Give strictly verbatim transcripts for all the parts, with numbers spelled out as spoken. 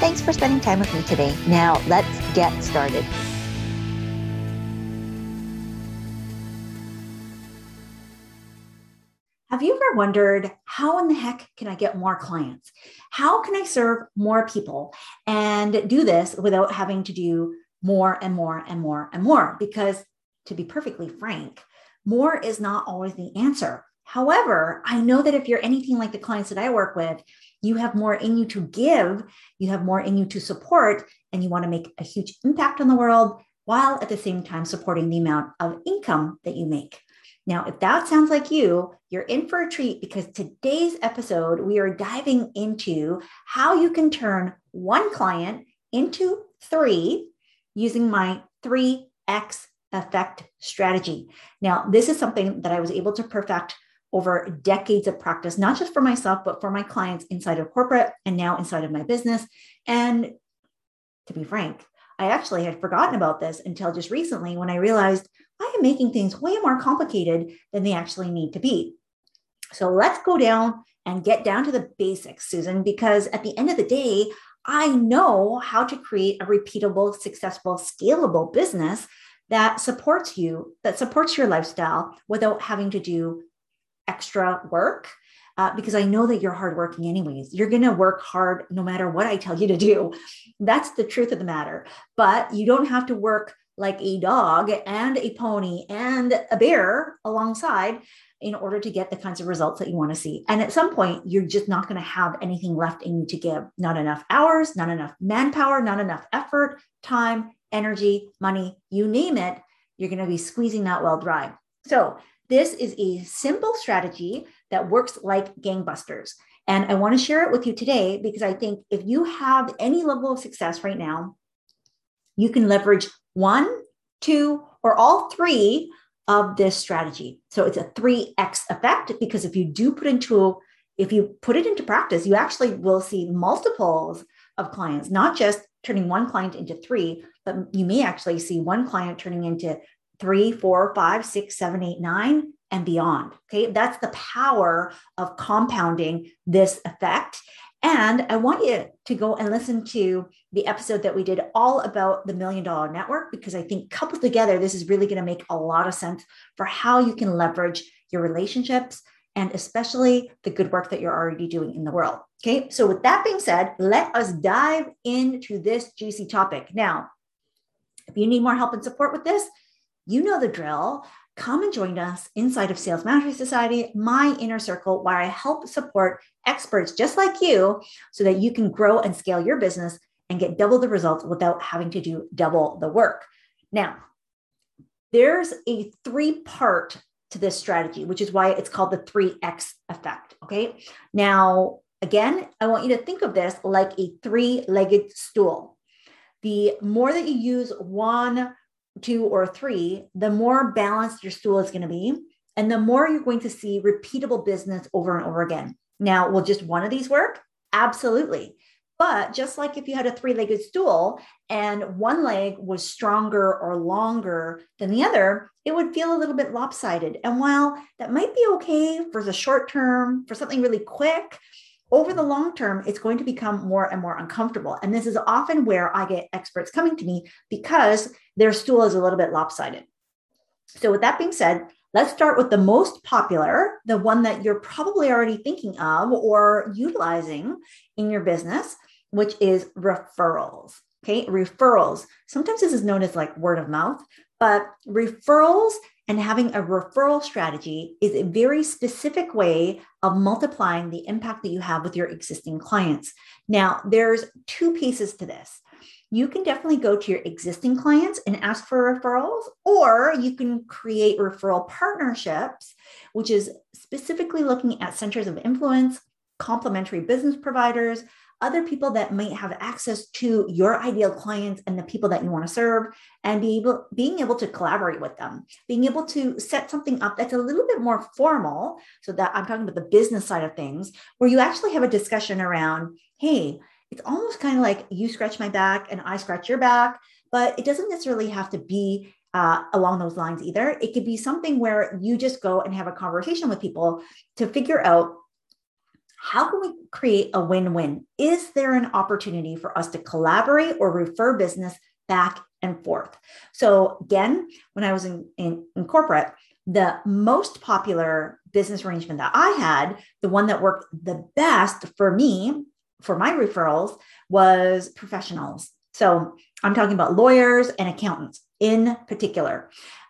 Thanks for spending time with me today. Now, let's get started. Have you ever wondered, how in the heck can I get more clients? How can I serve more people and do this without having to do more and more and more and more? Because to be perfectly frank, more is not always the answer. However, I know that if you're anything like the clients that I work with, you have more in you to give, you have more in you to support, and you want to make a huge impact on the world while at the same time supporting the amount of income that you make. Now, if that sounds like you, you're in for a treat, because today's episode, we are diving into how you can turn one client into three using my three X Effect strategy. Now, this is something that I was able to perfect over decades of practice, not just for myself, but for my clients inside of corporate and now inside of my business. And to be frank, I actually had forgotten about this until just recently when I realized I am making things way more complicated than they actually need to be. So let's go down and get down to the basics, Susan, because at the end of the day, I know how to create a repeatable, successful, scalable business that supports you, that supports your lifestyle without having to do extra work, uh, because I know that you're hardworking anyways. You're going to work hard no matter what I tell you to do. That's the truth of the matter. But you don't have to work like a dog and a pony and a bear alongside in order to get the kinds of results that you want to see. And at some point, you're just not going to have anything left in you to give. Not enough hours, not enough manpower, not enough effort, time, energy, money, you name it, you're going to be squeezing that well dry. So this is a simple strategy that works like gangbusters. And I want to share it with you today, because I think if you have any level of success right now, you can leverage one, two, or all three of this strategy. So it's a three X effect, because if you do put into, if you put it into practice, you actually will see multiples of clients, not just turning one client into three, but you may actually see one client turning into three, four, five, six, seven, eight, nine, and beyond. Okay. That's the power of compounding this effect. And I want you to go and listen to the episode that we did all about the Million Dollar Network, because I think coupled together, this is really going to make a lot of sense for how you can leverage your relationships and especially the good work that you're already doing in the world. Okay. So with that being said, let us dive into this juicy topic. Now, if you need more help and support with this, you know the drill. Come and join us inside of Sales Mastery Society, my inner circle, where I help support experts just like you so that you can grow and scale your business and get double the results without having to do double the work. Now, there's a three-part to this strategy, which is why it's called the three X effect, okay? Now, again, I want you to think of this like a three-legged stool. The more that you use one, two, or three, the more balanced your stool is going to be, and the more you're going to see repeatable business over and over again. Now, will just one of these work? Absolutely. But just like if you had a three-legged stool and one leg was stronger or longer than the other, it would feel a little bit lopsided. And while that might be okay for the short term, for something really quick, over the long term, it's going to become more and more uncomfortable. And this is often where I get experts coming to me because their stool is a little bit lopsided. So with that being said, let's start with the most popular, the one that you're probably already thinking of or utilizing in your business, which is referrals. Okay, referrals. Sometimes this is known as like word of mouth, but referrals and having a referral strategy is a very specific way of multiplying the impact that you have with your existing clients. Now, there's two pieces to this. You can definitely go to your existing clients and ask for referrals, or you can create referral partnerships, which is specifically looking at centers of influence, complementary business providers, other people that might have access to your ideal clients and the people that you want to serve, and be able, being able to collaborate with them, being able to set something up that's a little bit more formal. So that I'm talking about the business side of things, where you actually have a discussion around, hey, it's almost kind of like you scratch my back and I scratch your back, but it doesn't necessarily have to be Uh, along those lines either. It could be something where you just go and have a conversation with people to figure out, how can we create a win-win? Is there an opportunity for us to collaborate or refer business back and forth? So again, when I was in, in, in corporate, the most popular business arrangement that I had, the one that worked the best for me, for my referrals, was professionals. So I'm talking about lawyers and accountants in particular.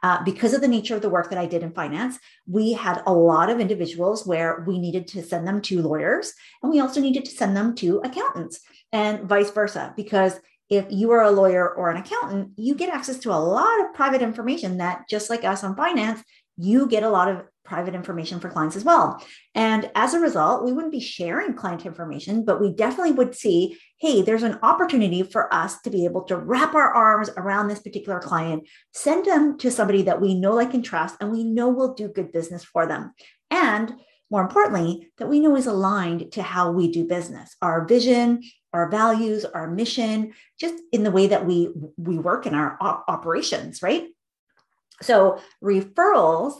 Uh, because of the nature of the work that I did in finance, we had a lot of individuals where we needed to send them to lawyers, and we also needed to send them to accountants, and vice versa. Because if you are a lawyer or an accountant, you get access to a lot of private information that, just like us on finance, you get a lot of private information for clients as well. And as a result, we wouldn't be sharing client information, but we definitely would see, hey, there's an opportunity for us to be able to wrap our arms around this particular client, send them to somebody that we know, like, and trust, and we know will do good business for them. And more importantly, that we know is aligned to how we do business, our vision, our values, our mission, just in the way that we, we work in our op- operations, right? So referrals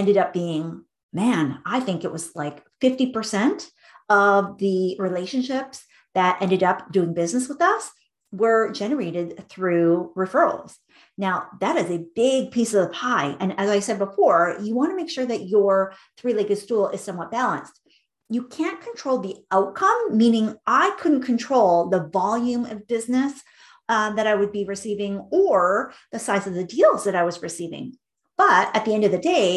ended up being, man, I think it was like fifty percent of the relationships that ended up doing business with us were generated through referrals. Now, that is a big piece of the pie. And as I said before, you want to make sure that your three-legged stool is somewhat balanced. You can't control the outcome, meaning I couldn't control the volume of business uh, that I would be receiving or the size of the deals that I was receiving. But at the end of the day,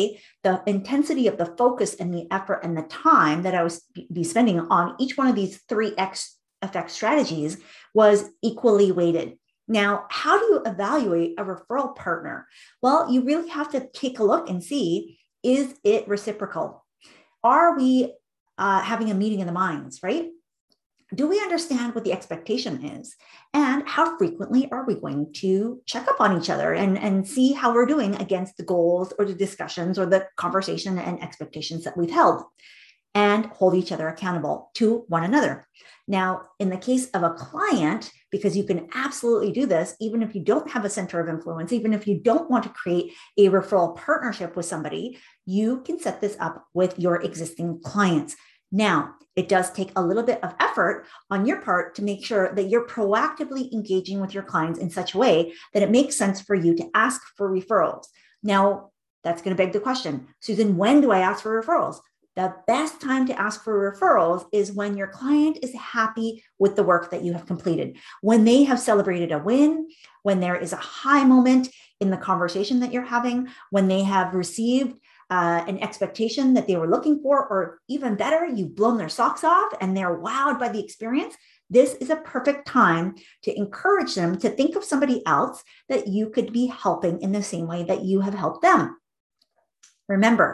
the intensity of the focus and the effort and the time that I was be spending on each one of these three X effect strategies was equally weighted. Now, how do you evaluate a referral partner? Well, you really have to take a look and see, is it reciprocal? Are we uh, having a meeting in the minds, right? Do we understand what the expectation is? And how frequently are we going to check up on each other and, and see how we're doing against the goals or the discussions or the conversation and expectations that we've held, and hold each other accountable to one another? Now, in the case of a client, because you can absolutely do this, even if you don't have a center of influence, even if you don't want to create a referral partnership with somebody, you can set this up with your existing clients. Now, it does take a little bit of effort on your part to make sure that you're proactively engaging with your clients in such a way that it makes sense for you to ask for referrals. Now, that's going to beg the question, Susan, when do I ask for referrals? The best time to ask for referrals is when your client is happy with the work that you have completed, when they have celebrated a win, when there is a high moment in the conversation that you're having, when they have received Uh, an expectation that they were looking for, or even better, you've blown their socks off and they're wowed by the experience. This is a perfect time to encourage them to think of somebody else that you could be helping in the same way that you have helped them. Remember,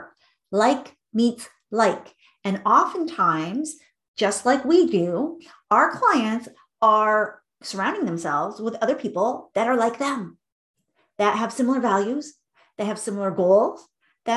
like meets like. And oftentimes, just like we do, our clients are surrounding themselves with other people that are like them, that have similar values, that have similar goals,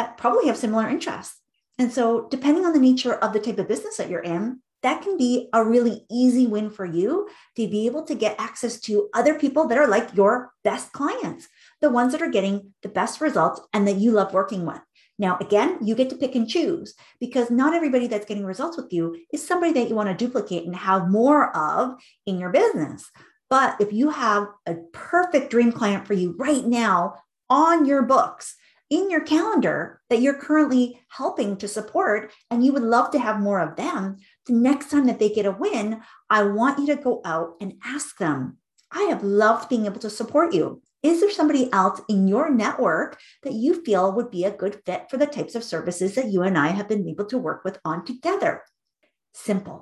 that probably have similar interests. And so depending on the nature of the type of business that you're in, that can be a really easy win for you to be able to get access to other people that are like your best clients, the ones that are getting the best results and that you love working with. Now, again, you get to pick and choose, because not everybody that's getting results with you is somebody that you want to duplicate and have more of in your business. But if you have a perfect dream client for you right now on your books, in your calendar, that you're currently helping to support, and you would love to have more of them, the next time that they get a win, I want you to go out and ask them, I have loved being able to support you. Is there somebody else in your network that you feel would be a good fit for the types of services that you and I have been able to work with on together? Simple.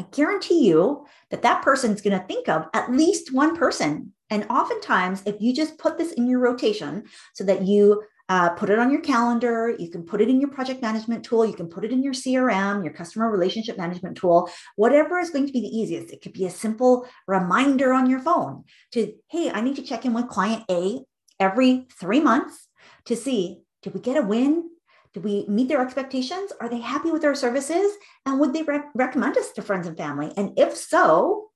I guarantee you that that person's going to think of at least one person. And oftentimes, if you just put this in your rotation so that you Uh, put it on your calendar. You can put it in your project management tool. You can put it in your C R M, your customer relationship management tool, whatever is going to be the easiest. It could be a simple reminder on your phone to, hey, I need to check in with client A every three months to see, did we get a win? Did we meet their expectations? Are they happy with our services? And would they rec- recommend us to friends and family? And if so,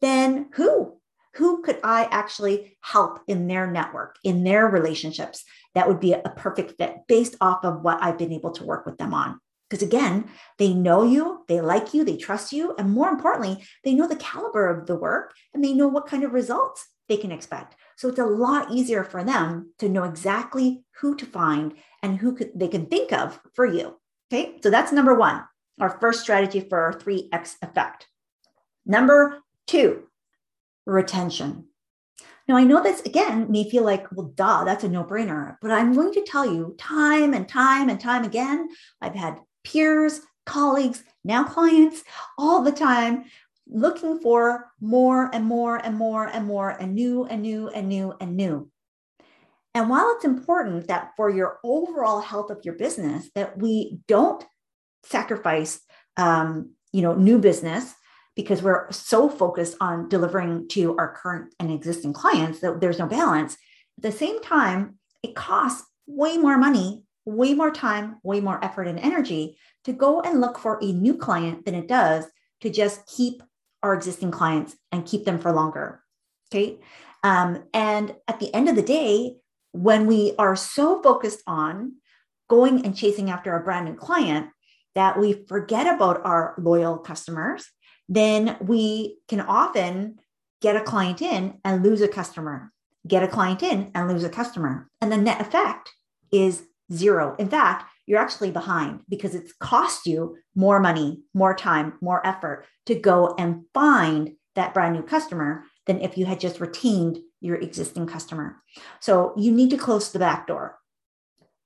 then who? Who could I actually help in their network, in their relationships? That would be a perfect fit based off of what I've been able to work with them on. Because again, they know you, they like you, they trust you. And more importantly, they know the caliber of the work and they know what kind of results they can expect. So it's a lot easier for them to know exactly who to find and who could, they can think of for you. Okay, so that's number one, our first strategy for our three X effect. Number two, retention. Now, I know this, again, may feel like, well, duh, that's a no-brainer, but I'm going to tell you time and time and time again, I've had peers, colleagues, now clients all the time looking for more and more and more and more and new and new and new and new. And while it's important that for your overall health of your business, that we don't sacrifice, um, you know, new business, because we're so focused on delivering to our current and existing clients that there's no balance. At the same time, it costs way more money, way more time, way more effort and energy to go and look for a new client than it does to just keep our existing clients and keep them for longer, okay? Um, and at the end of the day, when we are so focused on going and chasing after a brand new client that we forget about our loyal customers, then we can often get a client in and lose a customer, get a client in and lose a customer. And the net effect is zero. In fact, you're actually behind because it's cost you more money, more time, more effort to go and find that brand new customer than if you had just retained your existing customer. So you need to close the back door.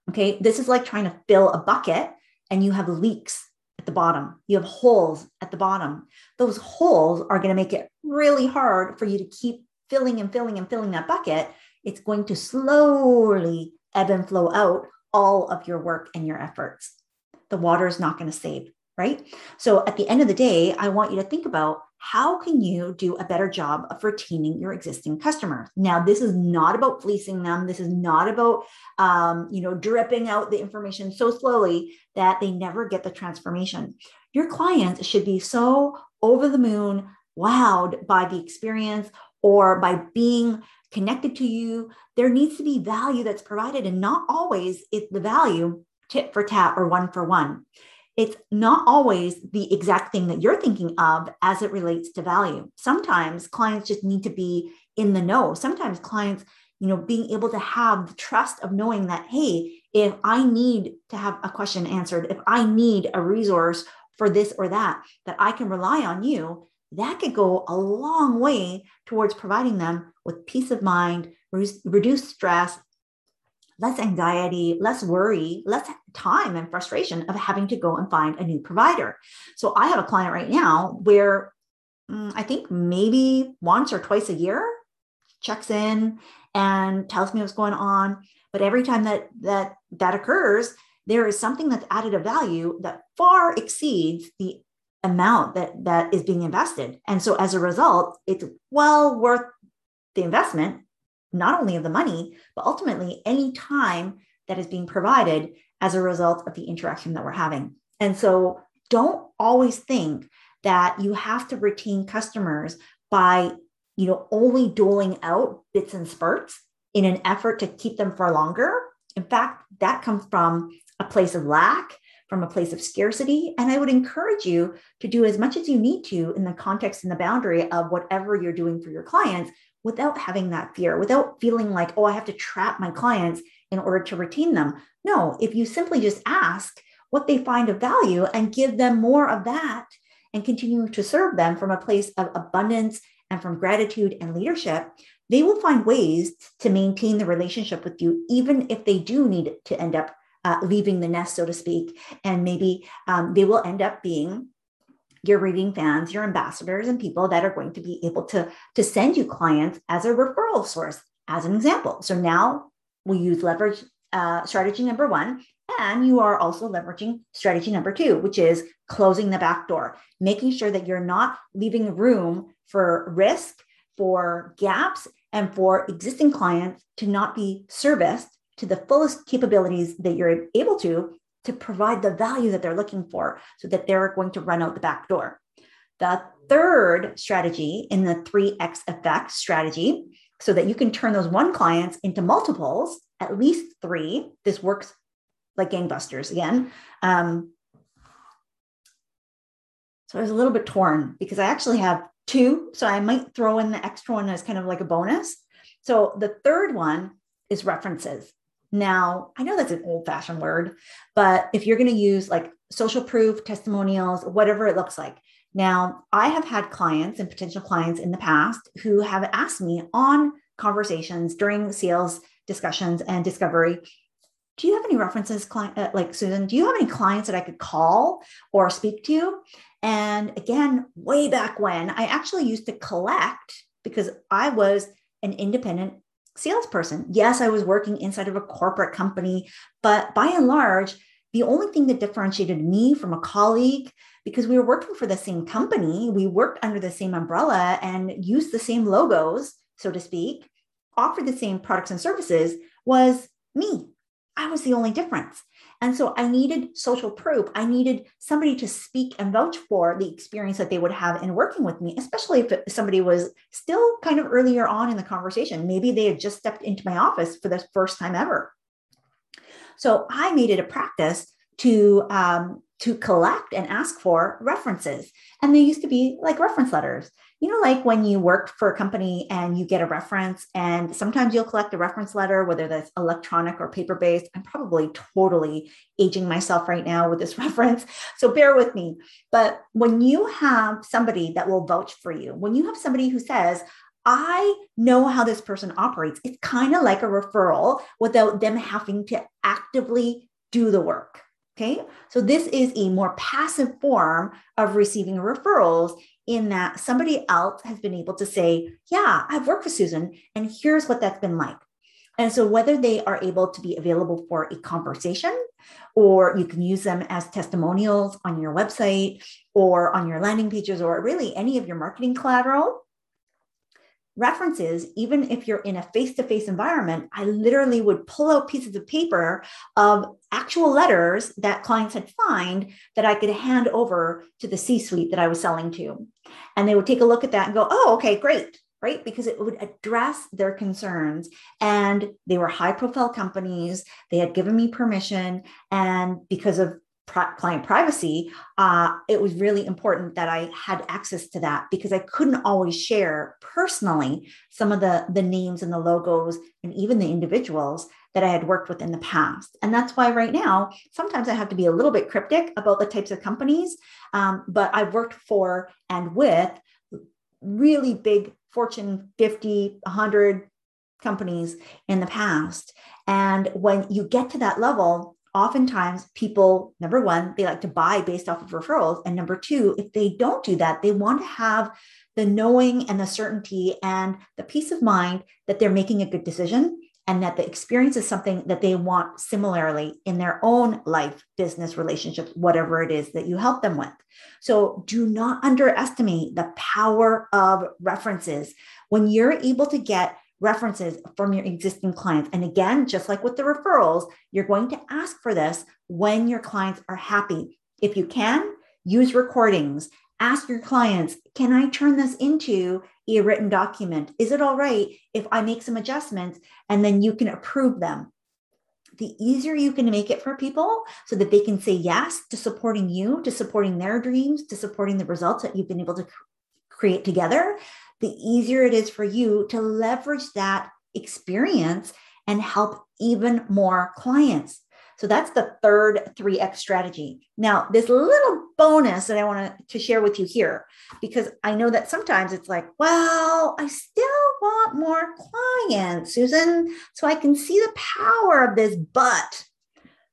Okay, this is like trying to fill a bucket and you have leaks at the bottom. You have holes at the bottom. Those holes are going to make it really hard for you to keep filling and filling and filling that bucket. It's going to slowly ebb and flow out all of your work and your efforts. The water is not going to save, right? So at the end of the day, I want you to think about how can you do a better job of retaining your existing customers? Now, this is not about fleecing them. This is not about, um, you know, dripping out the information so slowly that they never get the transformation. Your clients should be so over the moon, wowed by the experience or by being connected to you. There needs to be value that's provided, and not always is the value tit for tat or one for one. It's not always the exact thing that you're thinking of as it relates to value. Sometimes clients just need to be in the know. Sometimes clients, you know, being able to have the trust of knowing that, hey, if I need to have a question answered, if I need a resource for this or that, that I can rely on you, that could go a long way towards providing them with peace of mind, reduced stress, less anxiety, less worry, less time and frustration of having to go and find a new provider. So I have a client right now where mm, I think maybe once or twice a year checks in and tells me what's going on. But every time that that that occurs, there is something that's added of value that far exceeds the amount that, that is being invested. And so as a result, it's well worth the investment, not only of the money, but ultimately any time that is being provided as a result of the interaction that we're having. And so don't always think that you have to retain customers by, you know, only doling out bits and spurts in an effort to keep them for longer. In fact, that comes from a place of lack, from a place of scarcity. And I would encourage you to do as much as you need to in the context and the boundary of whatever you're doing for your clients, without having that fear, without feeling like, oh, I have to trap my clients in order to retain them. No, if you simply just ask what they find of value and give them more of that and continue to serve them from a place of abundance and from gratitude and leadership, they will find ways to maintain the relationship with you, even if they do need to end up uh, leaving the nest, so to speak. And maybe um, they will end up being your raving fans, your ambassadors, and people that are going to be able to, to send you clients as a referral source, as an example. So now we use leverage uh, strategy number one. And you are also leveraging strategy number two, which is closing the back door, making sure that you're not leaving room for risk, for gaps, and for existing clients to not be serviced to the fullest capabilities that you're able to, to provide the value that they're looking for so that they're going to run out the back door. The third strategy in the three X effect strategy, so that you can turn those one clients into multiples, at least three. This works like gangbusters again. Um, so I was a little bit torn because I actually have two. So I might throw in the extra one as kind of like a bonus. So the third one is references. Now, I know that's an old-fashioned word, but if you're going to use like social proof, testimonials, whatever it looks like. Now, I have had clients and potential clients in the past who have asked me on conversations during sales discussions and discovery, do you have any references, client, uh, like Susan, do you have any clients that I could call or speak to? And again, way back when, I actually used to collect because I was an independent salesperson. Yes, I was working inside of a corporate company, but by and large, the only thing that differentiated me from a colleague, because we were working for the same company, we worked under the same umbrella and used the same logos, so to speak, offered the same products and services, was me. I was the only difference. And so I needed social proof. I needed somebody to speak and vouch for the experience that they would have in working with me, especially if somebody was still kind of earlier on in the conversation. Maybe they had just stepped into my office for the first time ever. So I made it a practice to, um, to collect and ask for references. And they used to be like reference letters. You know, like when you work for a company and you get a reference, and sometimes you'll collect a reference letter, whether that's electronic or paper-based. I'm probably totally aging myself right now with this reference, so bear with me. But when you have somebody that will vouch for you, when you have somebody who says, I know how this person operates, it's kind of like a referral without them having to actively do the work. Okay, so this is a more passive form of receiving referrals in that somebody else has been able to say, yeah, I've worked with Susan and here's what that's been like. And so whether they are able to be available for a conversation, or you can use them as testimonials on your website or on your landing pages or really any of your marketing collateral, references, even if you're in a face-to-face environment, I literally would pull out pieces of paper of actual letters that clients had signed that I could hand over to the C-suite that I was selling to. And they would take a look at that and go, oh, okay, great, right? Because it would address their concerns. And they were high-profile companies. They had given me permission. And because of client privacy, uh, it was really important that I had access to that because I couldn't always share personally some of the, the names and the logos and even the individuals that I had worked with in the past. And that's why right now, sometimes I have to be a little bit cryptic about the types of companies, um, but I've worked for and with really big Fortune fifty, one hundred companies in the past. And when you get to that level, oftentimes people, number one, they like to buy based off of referrals. And number two, if they don't do that, they want to have the knowing and the certainty and the peace of mind that they're making a good decision and that the experience is something that they want similarly in their own life, business, relationships, whatever it is that you help them with. So do not underestimate the power of references. When you're able to get references from your existing clients. And again, just like with the referrals, you're going to ask for this when your clients are happy. If you can, use recordings. Ask your clients, can I turn this into a written document? Is it all right if I make some adjustments? And then you can approve them. The easier you can make it for people so that they can say yes to supporting you, to supporting their dreams, to supporting the results that you've been able to create together, the easier it is for you to leverage that experience and help even more clients. So that's the third three X strategy. Now, this little bonus that I want to share with you here, because I know that sometimes it's like, well, I still want more clients, Susan, so I can see the power of this, but.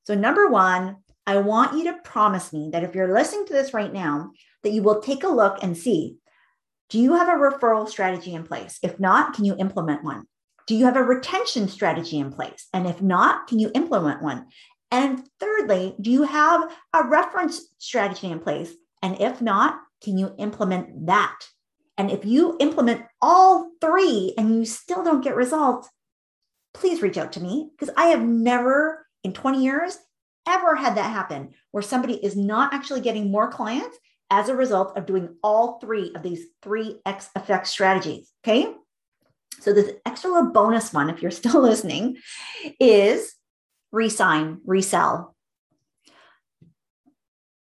So number one, I want you to promise me that if you're listening to this right now, that you will take a look and see, do you have a referral strategy in place? If not, can you implement one? Do you have a retention strategy in place? And if not, can you implement one? And thirdly, do you have a reference strategy in place? And if not, can you implement that? And if you implement all three and you still don't get results, please reach out to me, because I have never in twenty years ever had that happen where somebody is not actually getting more clients as a result of doing all three of these three X effect strategies, okay? So this extra little bonus one, if you're still listening, is resign, resell.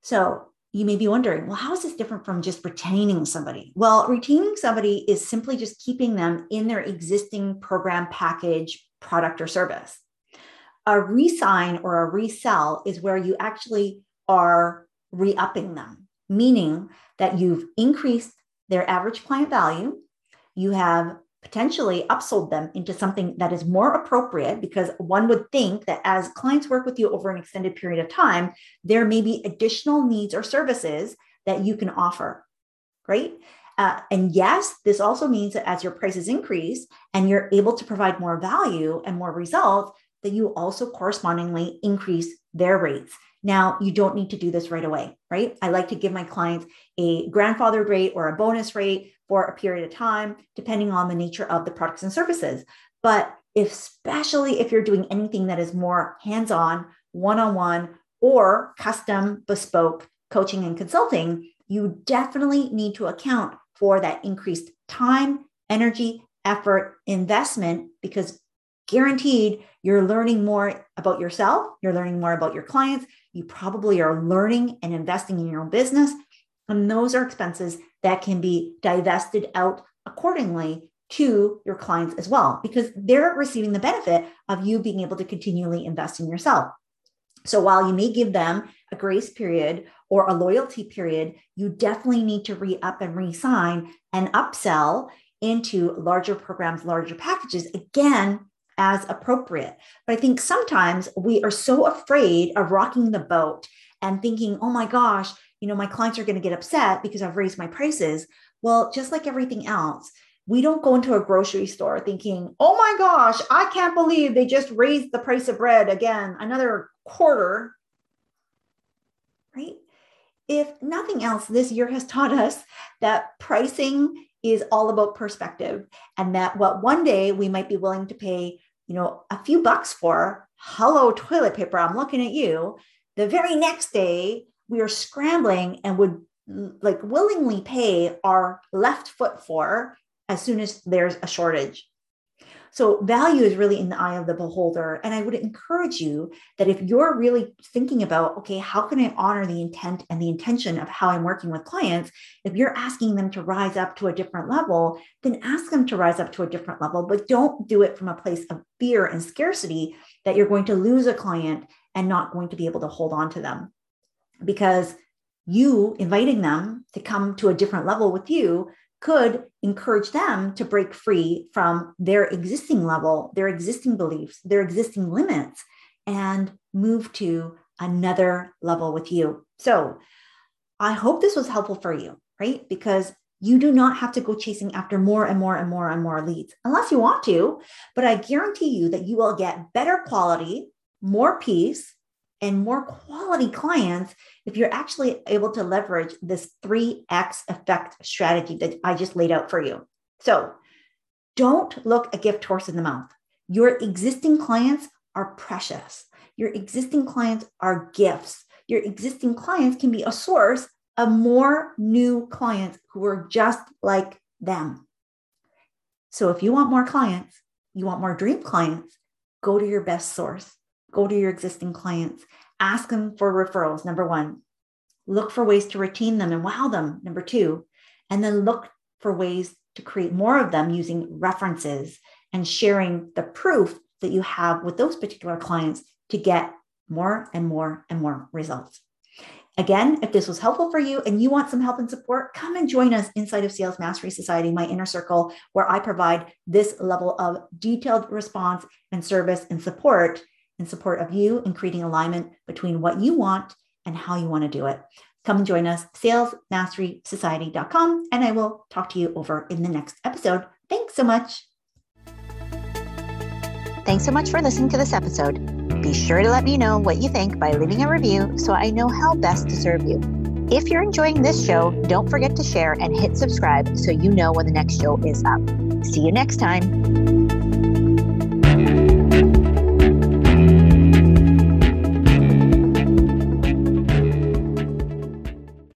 So you may be wondering, well, how is this different from just retaining somebody? Well, retaining somebody is simply just keeping them in their existing program, package, product, or service. A resign or a resell is where you actually are re-upping them, meaning that you've increased their average client value. You have potentially upsold them into something that is more appropriate, because one would think that as clients work with you over an extended period of time, there may be additional needs or services that you can offer, right? Uh, and yes, this also means that as your prices increase and you're able to provide more value and more results, that you also correspondingly increase their rates. Now, you don't need to do this right away, right? I like to give my clients a grandfathered rate or a bonus rate for a period of time, depending on the nature of the products and services. But especially if you're doing anything that is more hands-on, one-on-one, or custom bespoke coaching and consulting, you definitely need to account for that increased time, energy, effort, investment, because guaranteed, you're learning more about yourself. You're learning more about your clients. You probably are learning and investing in your own business. And those are expenses that can be divested out accordingly to your clients as well, because they're receiving the benefit of you being able to continually invest in yourself. So while you may give them a grace period or a loyalty period, you definitely need to re-up and re-sign and upsell into larger programs, larger packages, again, as appropriate. But I think sometimes we are so afraid of rocking the boat and thinking, oh my gosh, you know, my clients are going to get upset because I've raised my prices. Well, just like everything else, we don't go into a grocery store thinking, oh my gosh, I can't believe they just raised the price of bread again, another quarter, right? If nothing else, this year has taught us that pricing is all about perspective, and that what one day we might be willing to pay, you know, a few bucks for, hello, toilet paper, I'm looking at you, the very next day we are scrambling and would like willingly pay our left foot for as soon as there's a shortage. So value is really in the eye of the beholder. And I would encourage you that if you're really thinking about, okay, how can I honor the intent and the intention of how I'm working with clients? If you're asking them to rise up to a different level, then ask them to rise up to a different level, but don't do it from a place of fear and scarcity that you're going to lose a client and not going to be able to hold on to them. Because you inviting them to come to a different level with you could encourage them to break free from their existing level, their existing beliefs, their existing limits, and move to another level with you. So I hope this was helpful for you, right? Because you do not have to go chasing after more and more and more and more leads, unless you want to, but I guarantee you that you will get better quality, more peace, and more quality clients if you're actually able to leverage this three X effect strategy that I just laid out for you. So don't look a gift horse in the mouth. Your existing clients are precious. Your existing clients are gifts. Your existing clients can be a source of more new clients who are just like them. So if you want more clients, you want more dream clients, go to your best source. Go to your existing clients, ask them for referrals, number one, look for ways to retain them and wow them, number two, and then look for ways to create more of them using references and sharing the proof that you have with those particular clients to get more and more and more results. Again, if this was helpful for you and you want some help and support, come and join us inside of Sales Mastery Society, my inner circle, where I provide this level of detailed response and service and support in support of you and creating alignment between what you want and how you want to do it. Come and join us, sales mastery society dot com, and I will talk to you over in the next episode. Thanks so much. Thanks so much for listening to this episode. Be sure to let me know what you think by leaving a review so I know how best to serve you. If you're enjoying this show, don't forget to share and hit subscribe so you know when the next show is up. See you next time.